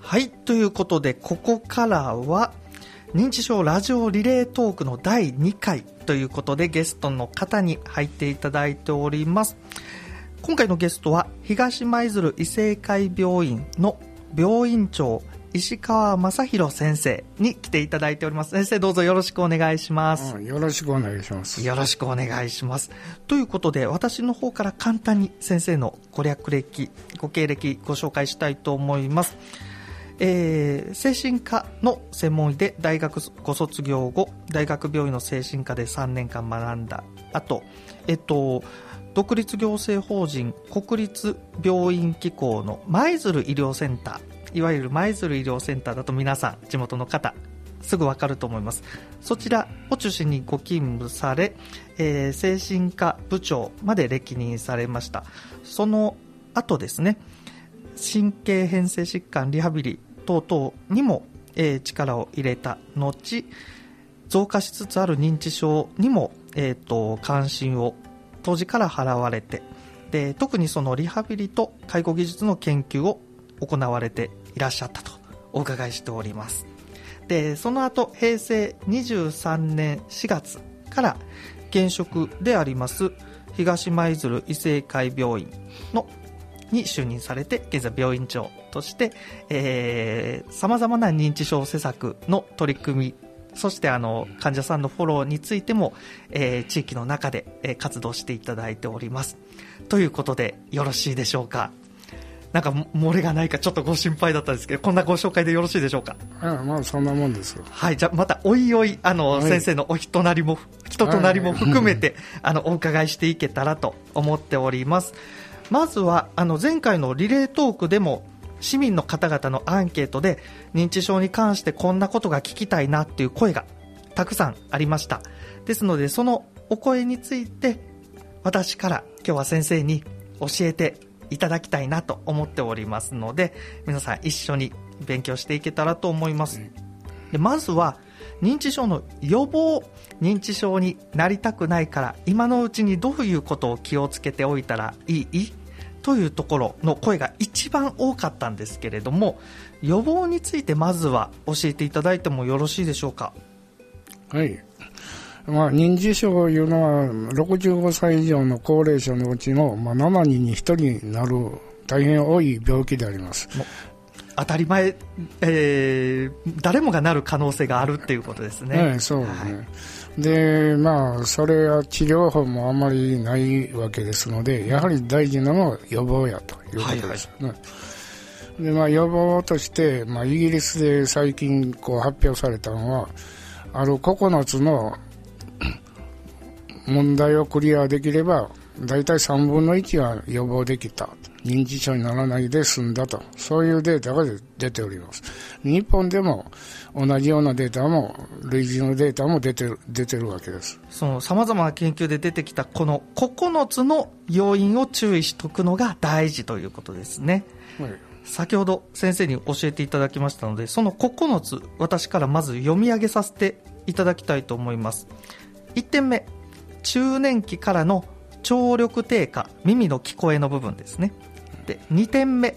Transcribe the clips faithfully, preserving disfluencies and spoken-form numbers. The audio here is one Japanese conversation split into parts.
はい、ということでここからは認知症ラジオリレートークのだいにかいということで、ゲストの方に入っていただいております。今回のゲストは東舞鶴医誠会病院の病院長石川雅弘先生に来ていただいております。先生、どうぞよろしくお願いします。よろしくお願いします。よろしくお願いします。ということで、私の方から簡単に先生のご略歴、ご経歴ご紹介したいと思います。えー、精神科の専門医で大学ご卒業後、大学病院の精神科でさんねんかん学んだ後、えっと、独立行政法人国立病院機構の舞鶴医療センター、いわゆる舞鶴医療センターだと皆さん地元の方すぐ分かると思います。そちらを中心にご勤務され、えー、精神科部長まで歴任されました。その後ですね、神経変性疾患リハビリ等々にも、えー、力を入れた後、増加しつつある認知症にも、えー、と関心を当時から払われて、で特にそのリハビリと介護技術の研究を行われていらっしゃったとお伺いしております。でその後平成にじゅうさんねんしがつから現職であります東舞鶴医誠会病院のに就任されて、現在病院長として、えー、様々な認知症施策の取り組み、そしてあの患者さんのフォローについても、えー、地域の中で、えー、活動していただいております。ということでよろしいでしょうか。なんか漏れがないかちょっとご心配だったんですけど、こんなご紹介でよろしいでしょうか。ああ、まあそんなもんですよ。はい、じゃあまたおいおいあの、はい、先生のお人なりも人となりも含めて、はい、あのお伺いしていけたらと思っております。まずはあの前回のリレートークでも市民の方々のアンケートで認知症に関してこんなことが聞きたいなっていう声がたくさんありました。ですのでそのお声について私から今日は先生に教えていただきたいなと思っておりますので、皆さん一緒に勉強していけたらと思います。でまずは認知症の予防、認知症になりたくないから今のうちにどういうことを気をつけておいたらいいというところの声が一番多かったんですけれども、予防についてまずは教えていただいてもよろしいでしょうか。はい、まあ、認知症というのはろくじゅうごさい以上の高齢者のうちの、まあ、ななにんにひとりになる大変多い病気であります。当たり前、えー、誰もがなる可能性があるっていうことですね。はい、そうですね。はい、で、まあそれは治療法もあまりないわけですので、やはり大事なのは予防やということです。はいはい。で、まあ予防として、まあイギリスで最近こう発表されたのは、あるここのつの問題をクリアできれば、だいたいさんぶんのいちは予防できた。認知症にならないで済んだと、そういうデータが出ております。日本でも同じようなデータも類似のデータも出てる、出てるわけです。その様々な研究で出てきたこのここのつの要因を注意しておくのが大事ということですね。はい、先ほど先生に教えていただきましたので、そのここのつ、私からまず読み上げさせていただきたいと思います。いってんめ、中年期からの聴力低下、耳の聞こえの部分ですね。でにてんめ、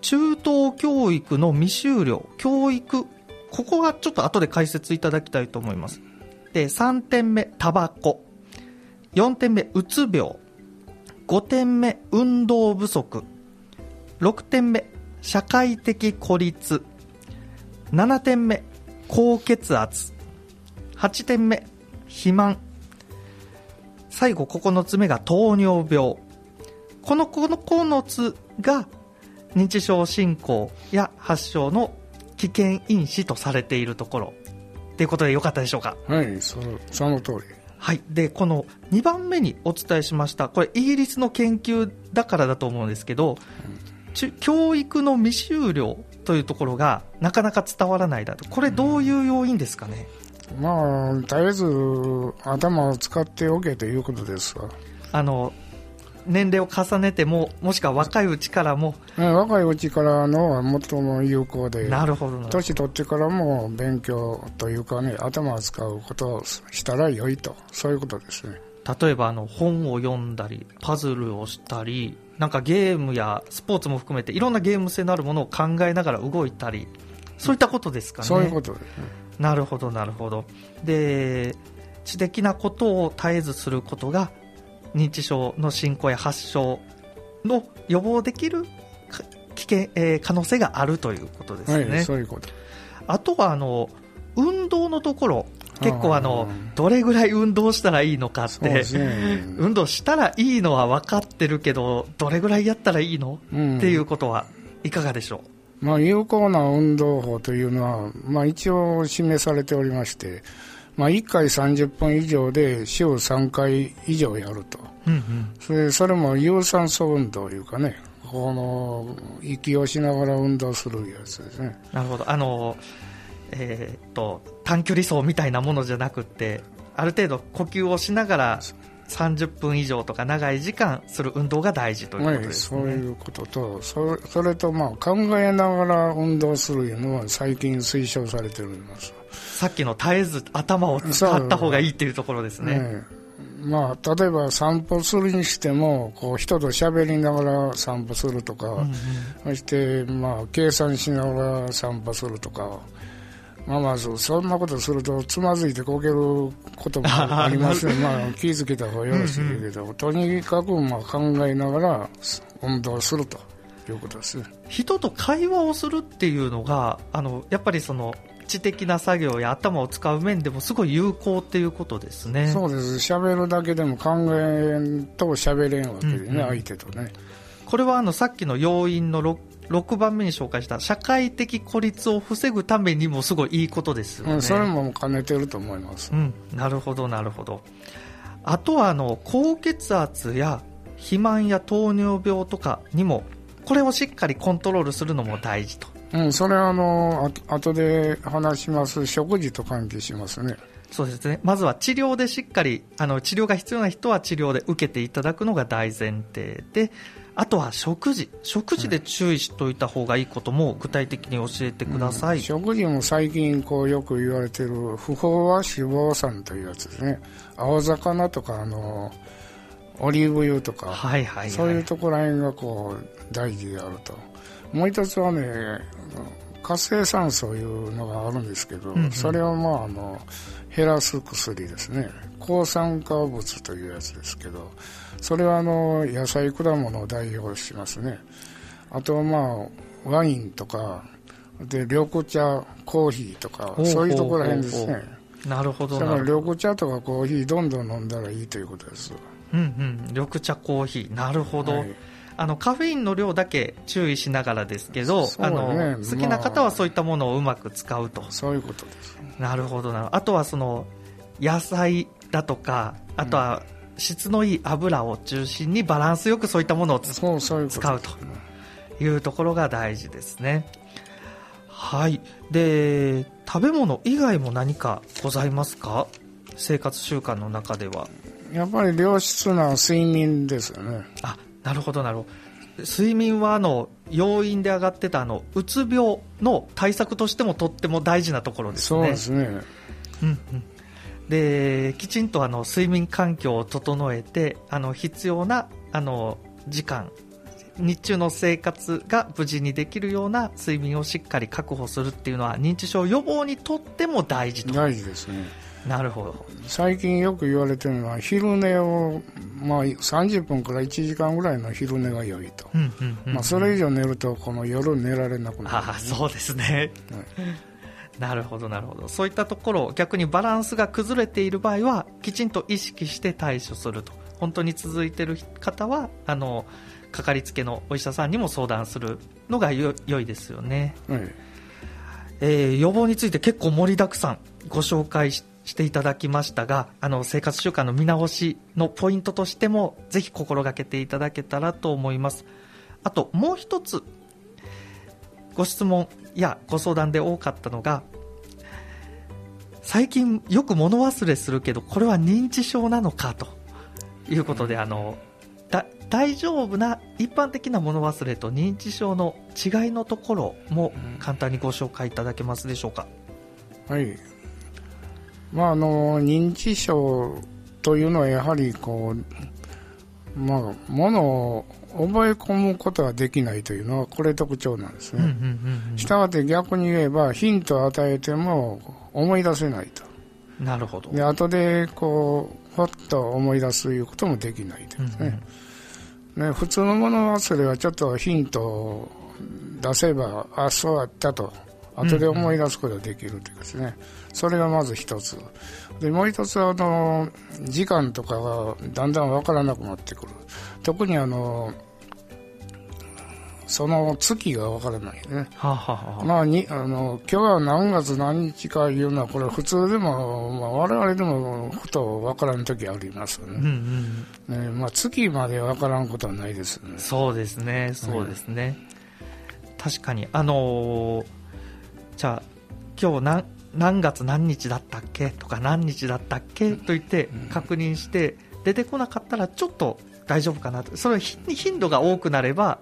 中等教育の未修了、教育、ここはちょっと後で解説いただきたいと思います。でさんてんめ、タバコ。よんてんめ、うつ病。ごてんめ、運動不足。ろくてんめ、社会的孤立。ななてんめ、高血圧。はってんめ、肥満。最後ここのつめが糖尿病。このここのつが認知症進行や発症の危険因子とされているところということでよかったでしょうか。はい、その、その通り。はい、でこのにばんめにお伝えしました、これイギリスの研究だからだと思うんですけど、うん、教育の未修了というところがなかなか伝わらないだと、これどういう要因ですかね。うん、まあとりあえず頭を使っておけということですわ。あの年齢を重ねても、もしくは若いうちからも、うん、若いうちからのはもっとも有効で、なるほど、年取ってからも勉強というかね、頭を使うことをしたら良いと、そういうことですね。例えばあの本を読んだりパズルをしたり、なんかゲームやスポーツも含めていろんなゲーム性のあるものを考えながら動いたり、そういったことですかね。そういうことですね。なるほどなるほど。で、知的なことを絶えずすることが認知症の進行や発症の予防できる危険、えー、可能性があるということですね、はい、そういうこと。あとはあの運動のところ、結構あのどれぐらい運動したらいいのかって、ね、運動したらいいのは分かってるけど、どれぐらいやったらいいの、うん、っていうことはいかがでしょう。まあ、有効な運動法というのは、まあ、一応示されておりまして、まあ、いっかいさんじゅっぷん以上で週さんかい以上やると、うんうん、それ、それも有酸素運動というかね、この息をしながら運動するやつですね。なるほど。あのえー、っと短距離走みたいなものじゃなくて、ある程度呼吸をしながらさんじゅっぷん以上とか長い時間する運動が大事ということですね、はい、そういうことと そ, それとまあ考えながら運動するいうのは最近推奨されております。さっきの絶えず頭を使った方がいいというところですね、ね。まあ、例えば散歩するにしても、こう人と喋りながら散歩するとか、うんうん、そしてまあ計算しながら散歩するとか、まあ、まあ そ, そんなことするとつまずいてこけることもありますよ。まあ、気づけた方がよろしいけど、うんうん、とにかくまあ考えながら運動するということです。人と会話をするっていうのが、あのやっぱりその知的な作業や頭を使う面でもすごい有効っていうことですね。そうです。喋るだけでも考えと喋れんわけでね、うんうん、相手とね。これはあのさっきの要因のろくばんめに紹介した社会的孤立を防ぐためにもすごいいいことですよね、うん、それも兼ねてると思います、うん、なるほどなるほど。あとはあの高血圧や肥満や糖尿病とかにも、これをしっかりコントロールするのも大事と、うん、それはあのあとで話します食事と関係しますね。そうですね。まずは治療でしっかり、あの治療が必要な人は治療で受けていただくのが大前提で、あとは食事食事で注意しておいた方がいいことも具体的に教えてください、うん、食事も最近こうよく言われている不飽和脂肪酸というやつですね。青魚とかあのオリーブ油とか、はいはいはい、そういうところらへんがこう大事であると。もう一つはね、活性酸素というのがあるんですけど、うんうん、それを、まあ、あの減らす薬ですね。抗酸化物というやつですけど、それはあの野菜果物を代表しますね。あとは、まあ、ワインとかで緑茶、コーヒーとか、そういうところらへんですね。なるほど。だから緑茶とかコーヒーどんどん飲んだらいいということです、うんうん、緑茶コーヒー、なるほど、はい。あのカフェインの量だけ注意しながらですけど、ね、あの好きな方はそういったものをうまく使うと、まあ、そういうことです、ね、なるほどな。あとはその野菜だとか、あとは質のいい油を中心にバランスよくそういったものを、そうそういうことですね、使うというところが大事ですね。はい。で、食べ物以外も何かございますか？生活習慣の中ではやっぱり良質な睡眠ですよね。あ、なるほどなるほど。睡眠はあの要因で上がってたあのうつ病の対策としてもとっても大事なところですね。そうですね、うんうん、できちんとあの睡眠環境を整えて、あの必要なあの時間、日中の生活が無事にできるような睡眠をしっかり確保するっていうのは認知症予防にとっても大事と。大事ですね。なるほど。最近よく言われてるのは昼寝を、まあ、さんじゅっぷんからいちじかんぐらいの昼寝が良いと、うんうんうんうん、まあ、それ以上寝るとこの夜寝られなくなる、ね、ああそうですね、はい、なるほどなるほど。そういったところを逆にバランスが崩れている場合はきちんと意識して対処すると。本当に続いている方はあのかかりつけのお医者さんにも相談するのがよ良いですよね、はい。えー、予防について結構盛りだくさんご紹介してしていただきましたが、あの生活習慣の見直しのポイントとしてもぜひ心がけていただけたらと思います。あともう一つご質問やご相談で多かったのが、最近よく物忘れするけどこれは認知症なのかということで、あのだ大丈夫な一般的な物忘れと認知症の違いのところも簡単にご紹介いただけますでしょうか。うん、はい、まあ、あの認知症というのはやはりこう、まあ、物を覚え込むことができないというのはこれ特徴なんですね。うんうんうんうん、したがって逆に言えばヒントを与えても思い出せないと。なるほど。で後でこうほっと思い出すいうこともできないというですね。うんうん、ね、普通の物忘れはちょっとヒントを出せばあそうあったと後で思い出すことができるというですね。うんうん、それがまず一つで、もう一つはあの時間とかがだんだん分からなくなってくる。特にあのその月が分からないね。はあはあ、まあ、にあの今日は何月何日かいうのはこれ普通でも、まあ、我々でもふと分からん時ありますね。うんうん、ね、まあ、月まで分からんことはないですね。そうですね、そうですね。うん、確かにあのー、じゃあ今日何何月何日だったっけとか何日だったっけと言って確認して出てこなかったらちょっと大丈夫かなと、それ頻度が多くなれば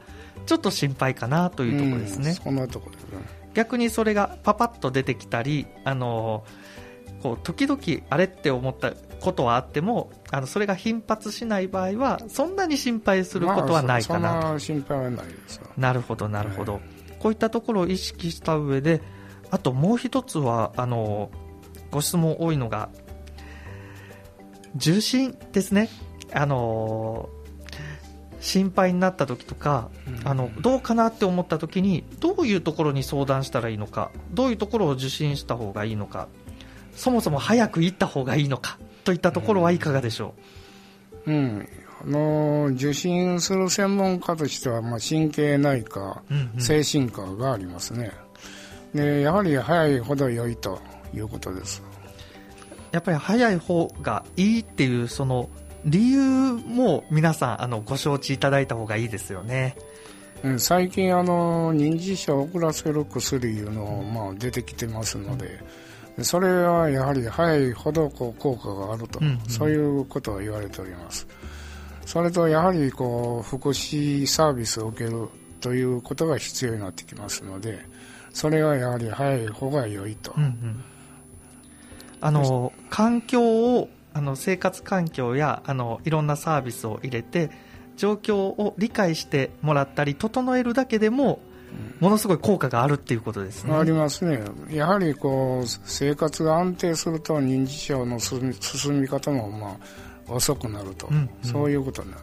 ちょっと心配かなというところですね。うん、そんなところですね。逆にそれがパパッと出てきたり、あのこう時々あれって思ったことはあってもあのそれが頻発しない場合はそんなに心配することはないかなと。まあ、そんな心配はないですよ。なるほどなるほど、はい、こういったところを意識した上で、あともう一つはあのご質問多いのが重心ですね。あの心配になった時とか、うん、あのどうかなって思った時にどういうところに相談したらいいのか、どういうところを受診した方がいいのか、そもそも早く行った方がいいのかといったところはいかがでしょう。うんうん、あの受診する専門家としては、まあ、神経内科、うんうん、精神科がありますね。でやはり早いほど良いということです。やっぱり早い方がいいっていうその理由も皆さんあのご承知いただいた方がいいですよね。うん、最近あの認知症を遅らせる薬いうのを、まあ、出てきてますので、うん、それはやはり早いほどこう効果があると、うんうん、そういうことを言われております。それとやはりこう福祉サービスを受けるということが必要になってきますので、それはやはり早い方が良いと。うんうん、あの環境をあの生活環境やあのいろんなサービスを入れて状況を理解してもらったり整えるだけでもものすごい効果があるっていうことですね。ありますね。やはりこう生活が安定すると認知症の進み、進み方も、まあ、遅くなると、うんうん、そういうことになる。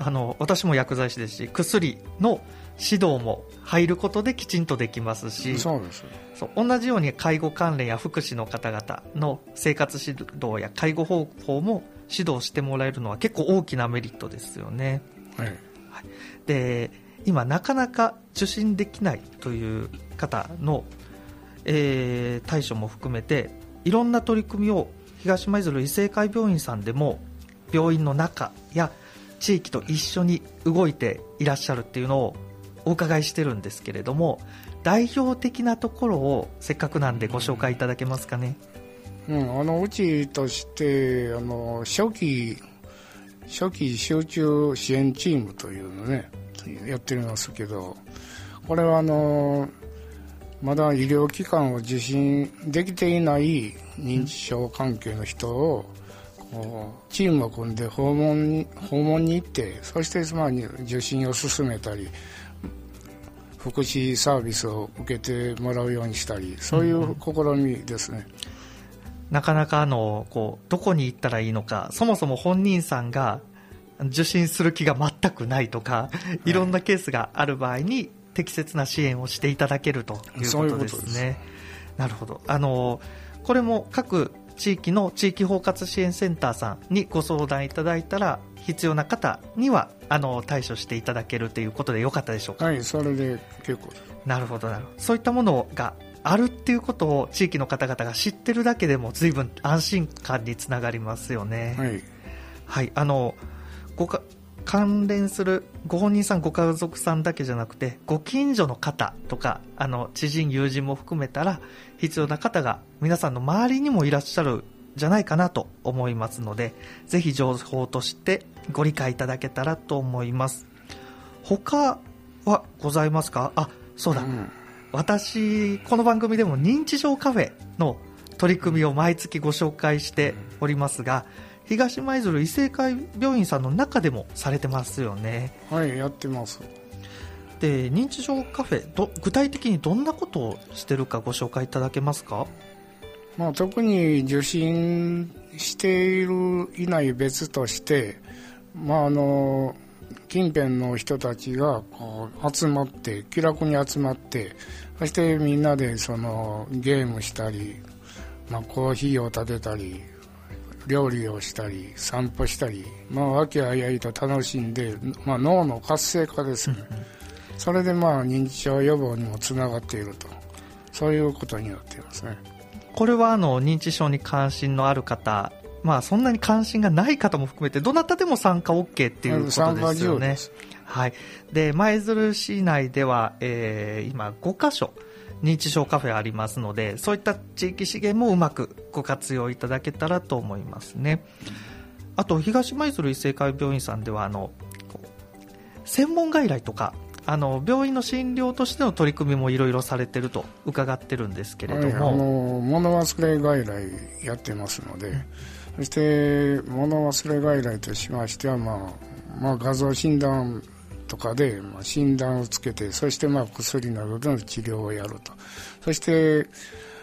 あの私も薬剤師ですし薬の指導も入ることできちんとできますし、そうです。そう同じように介護関連や福祉の方々の生活指導や介護方法も指導してもらえるのは結構大きなメリットですよね。はいはい、で今なかなか受診できないという方の、えー、対処も含めていろんな取り組みを東舞鶴医誠会病院さんでも病院の中や地域と一緒に動いていらっしゃるっていうのをお伺いしてるんですけれども、代表的なところをせっかくなんでご紹介いただけますかね。うん、あのうちとしてあの初期初期集中支援チームというのをねやってみますけど、これはあのまだ医療機関を受診できていない認知症関係の人をチームを組んで訪問に、訪問に行ってそしてまあ受診を進めたり福祉サービスを受けてもらうようにしたり、そういう試みですね。うん、なかなかあのこうどこに行ったらいいのか、そもそも本人さんが受診する気が全くないとか、いろんなケースがある場合に適切な支援をしていただけるということですね。なるほど。あのこれも各地域の地域包括支援センターさんにご相談いただいたら必要な方にはあの対処していただけるということでよかったでしょうか。はい、それで結構です。なるほどなるほど。そういったものがあるっていうことを地域の方々が知ってるだけでも随分安心感につながりますよね。はい、はい、あのごか関連するご本人さんご家族さんだけじゃなくてご近所の方とかあの知人友人も含めたら必要な方が皆さんの周りにもいらっしゃるじゃないかなと思いますので、ぜひ情報としてご理解いただけたらと思います。他はございますか？あ、そうだ、うん、私この番組でも認知症カフェの取り組みを毎月ご紹介しておりますが、東舞鶴医生会病院さんの中でもされてますよね。はい、やってます。で、認知症カフェど具体的にどんなことをしてるかご紹介いただけますか？まあ、特に受診している以内別として、まあ、あの近辺の人たちがこう集まって気楽に集まって、そしてみんなでそのゲームしたり、まあ、コーヒーを立てたり料理をしたり散歩したり、まあ、わけあいあいと楽しんで、まあ、脳の活性化ですね。それでまあ認知症予防にもつながっていると、そういうことになっていますね。これはあの認知症に関心のある方、まあ、そんなに関心がない方も含めてどなたでも参加 OK っていうことですよね。はい、で舞鶴市内では、えー、今ごか所認知症カフェありますので、そういった地域資源もうまくご活用いただけたらと思いますね。あと東舞鶴医生会病院さんではあの専門外来とかあの病院の診療としての取り組みもいろいろされてると伺ってるんですけれども、はい、あの物忘れ外来やってますので、そして物忘れ外来としましては、まあまあ、画像診断とかで診断をつけて、そしてまあ薬などでの治療をやると、そして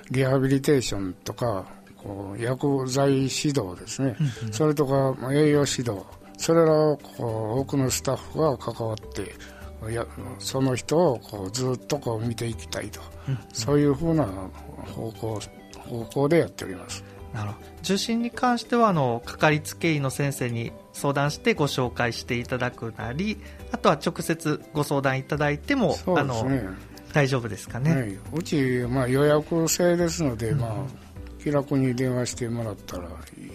リハビリテーションとかこう薬剤指導ですね、うんうん、それとか栄養指導、それらをこう多くのスタッフが関わってやその人をこうずっとこう見ていきたいと、うんうん、そういうふうな方向、方向でやっております。なるほど。受診に関してはあのかかりつけ医の先生に相談してご紹介していただくなり、あとは直接ご相談いただいても、そうですね、あの大丈夫ですかね、はい、うち、まあ、予約制ですので、うん、まあ、気楽に電話してもらったら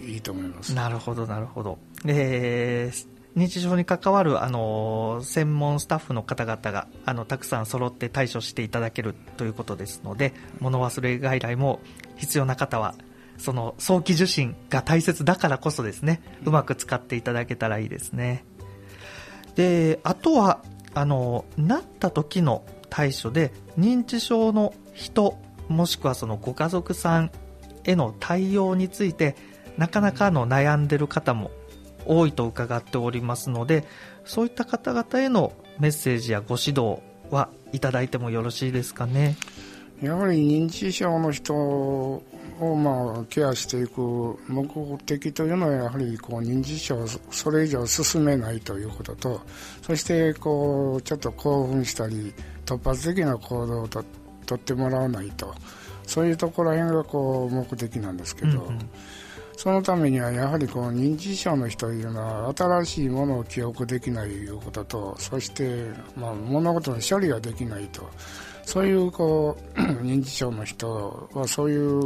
いいと思います。なるほどなるほど、えー認知症に関わるあの専門スタッフの方々があのたくさん揃って対処していただけるということですので、物忘れ外来も必要な方はその早期受診が大切だからこそですね、うまく使っていただけたらいいですね。で、あとはあのなった時の対処で認知症の人もしくはそのご家族さんへの対応についてなかなかの悩んでる方も多いと伺っておりますので、そういった方々へのメッセージやご指導はいただいてもよろしいですかね。やはり認知症の人を、まあ、ケアしていく目的というのはやはりこう認知症をそれ以上進めないということと、そしてこうちょっと興奮したり突発的な行動をと取ってもらわないと、そういうところへんがこう目的なんですけど、うんうん、そのためにはやはりこう認知症の人というのは新しいものを記憶できないということと、そしてまあ物事の処理ができないと、そうい う, こう認知症の人はそういう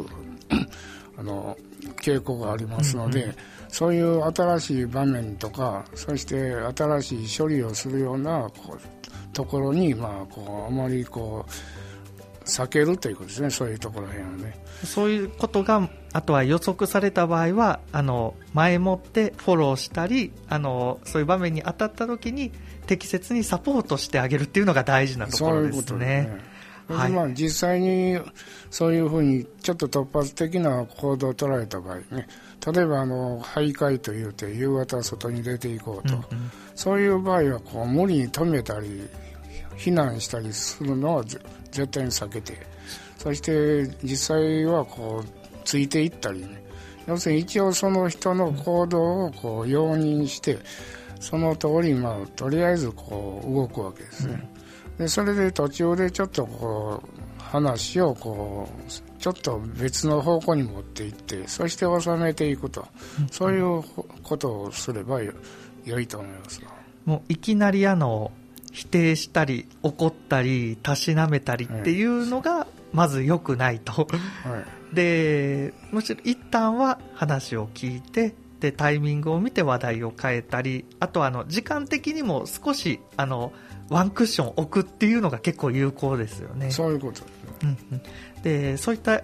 あの傾向がありますので、うんうん、そういう新しい場面とか、そして新しい処理をするようなこうところにまあこうあまりこう避けるということですね。そういうところへんね。そういうことがあとは予測された場合はあの前もってフォローしたり、あのそういう場面に当たった時に適切にサポートしてあげるっていうのが大事なところですね。はい、まあ、実際にそういうふうにちょっと突発的な行動を取られた場合ね、例えばあの徘徊というて夕方外に出ていこうと、うんうん、そういう場合はこう無理に止めたり避難したりするのは絶対に避けて、そして実際はこうついていったり、ね、要するに一応その人の行動をこう容認してその通り、まあ、とりあえずこう動くわけですね、うん、でそれで途中でちょっとこう話をこうちょっと別の方向に持っていって、そして収めていくと、うん、そういうことをすれば よ, よいと思います。もういきなりあの否定したり怒ったりたしなめたりっていうのがまず良くないと、はい、でむしろ一旦は話を聞いて、でタイミングを見て話題を変えたり、あとはあの時間的にも少しあのワンクッション置くっていうのが結構有効ですよね。そういうことですね、うんうん、でそういった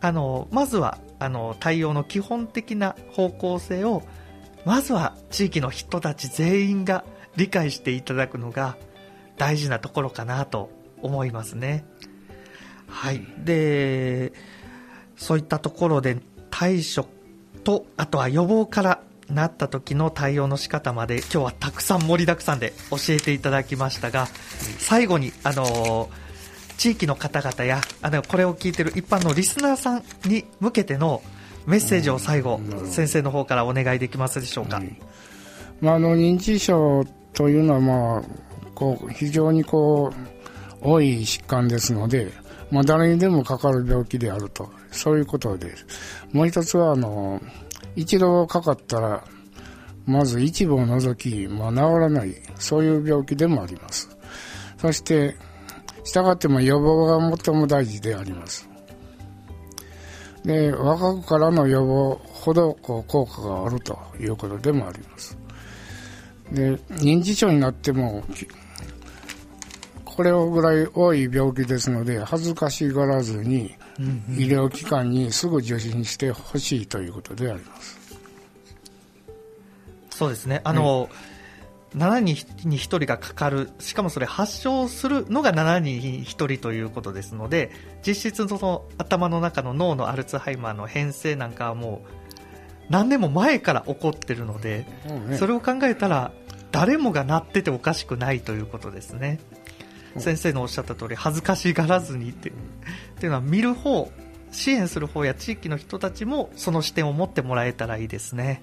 あのまずはあの対応の基本的な方向性をまずは地域の人たち全員が理解していただくのが大事なところかなと思いますね。はい、でそういったところで対処とあとは予防からなった時の対応の仕方まで今日はたくさん盛りだくさんで教えていただきましたが、最後にあの地域の方々やあのこれを聞いている一般のリスナーさんに向けてのメッセージを最後、うん、先生の方からお願いできますでしょうか。うん、まあ、あの認知症というのは、まあ、こう非常にこう多い疾患ですので、まあ、誰にでもかかる病気であると、そういうことです。もう一つはあの一度かかったらまず一部を除き、まあ、治らない、そういう病気でもあります。そしてしたがっても予防が最も大事であります。で若くからの予防ほどこう効果があるということでもあります。で認知症になってもこれぐらい多い病気ですので、恥ずかしがらずに医療機関にすぐ受診してほしいということであります。そうですね、あの、うん、しちにんにひとりがかかる、しかもそれ発症するのがしちにんにひとりということですので、実質その頭の中の脳のアルツハイマーの変性なんかはもう何年も前から起こっているので、うんね、それを考えたら誰もがなってておかしくないということですね。先生のおっしゃった通り、恥ずかしがらずにって、っていうのは見る方、支援する方や地域の人たちもその視点を持ってもらえたらいいですね。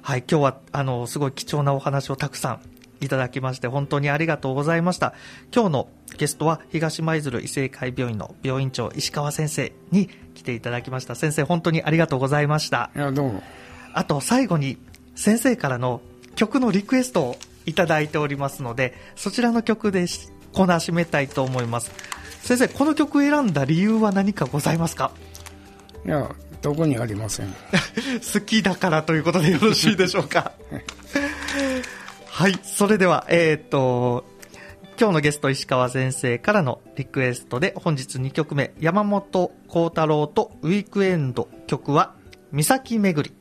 はい、今日はあのすごい貴重なお話をたくさんいただきまして本当にありがとうございました。今日のゲストは東舞鶴医誠会病院の病院長石川先生に来ていただきました。先生本当にありがとうございました。いやどうも。あと最後に先生からの曲のリクエストをいただいておりますので、そちらの曲でしコーナー締めたいと思います。先生、この曲選んだ理由は何かございますか？いや、どこにありません好きだからということでよろしいでしょうかはい、それでは、えー、と今日のゲスト石川先生からのリクエストで本日にきょくめ、山本幸太郎とウィークエンド、曲は岬めぐり。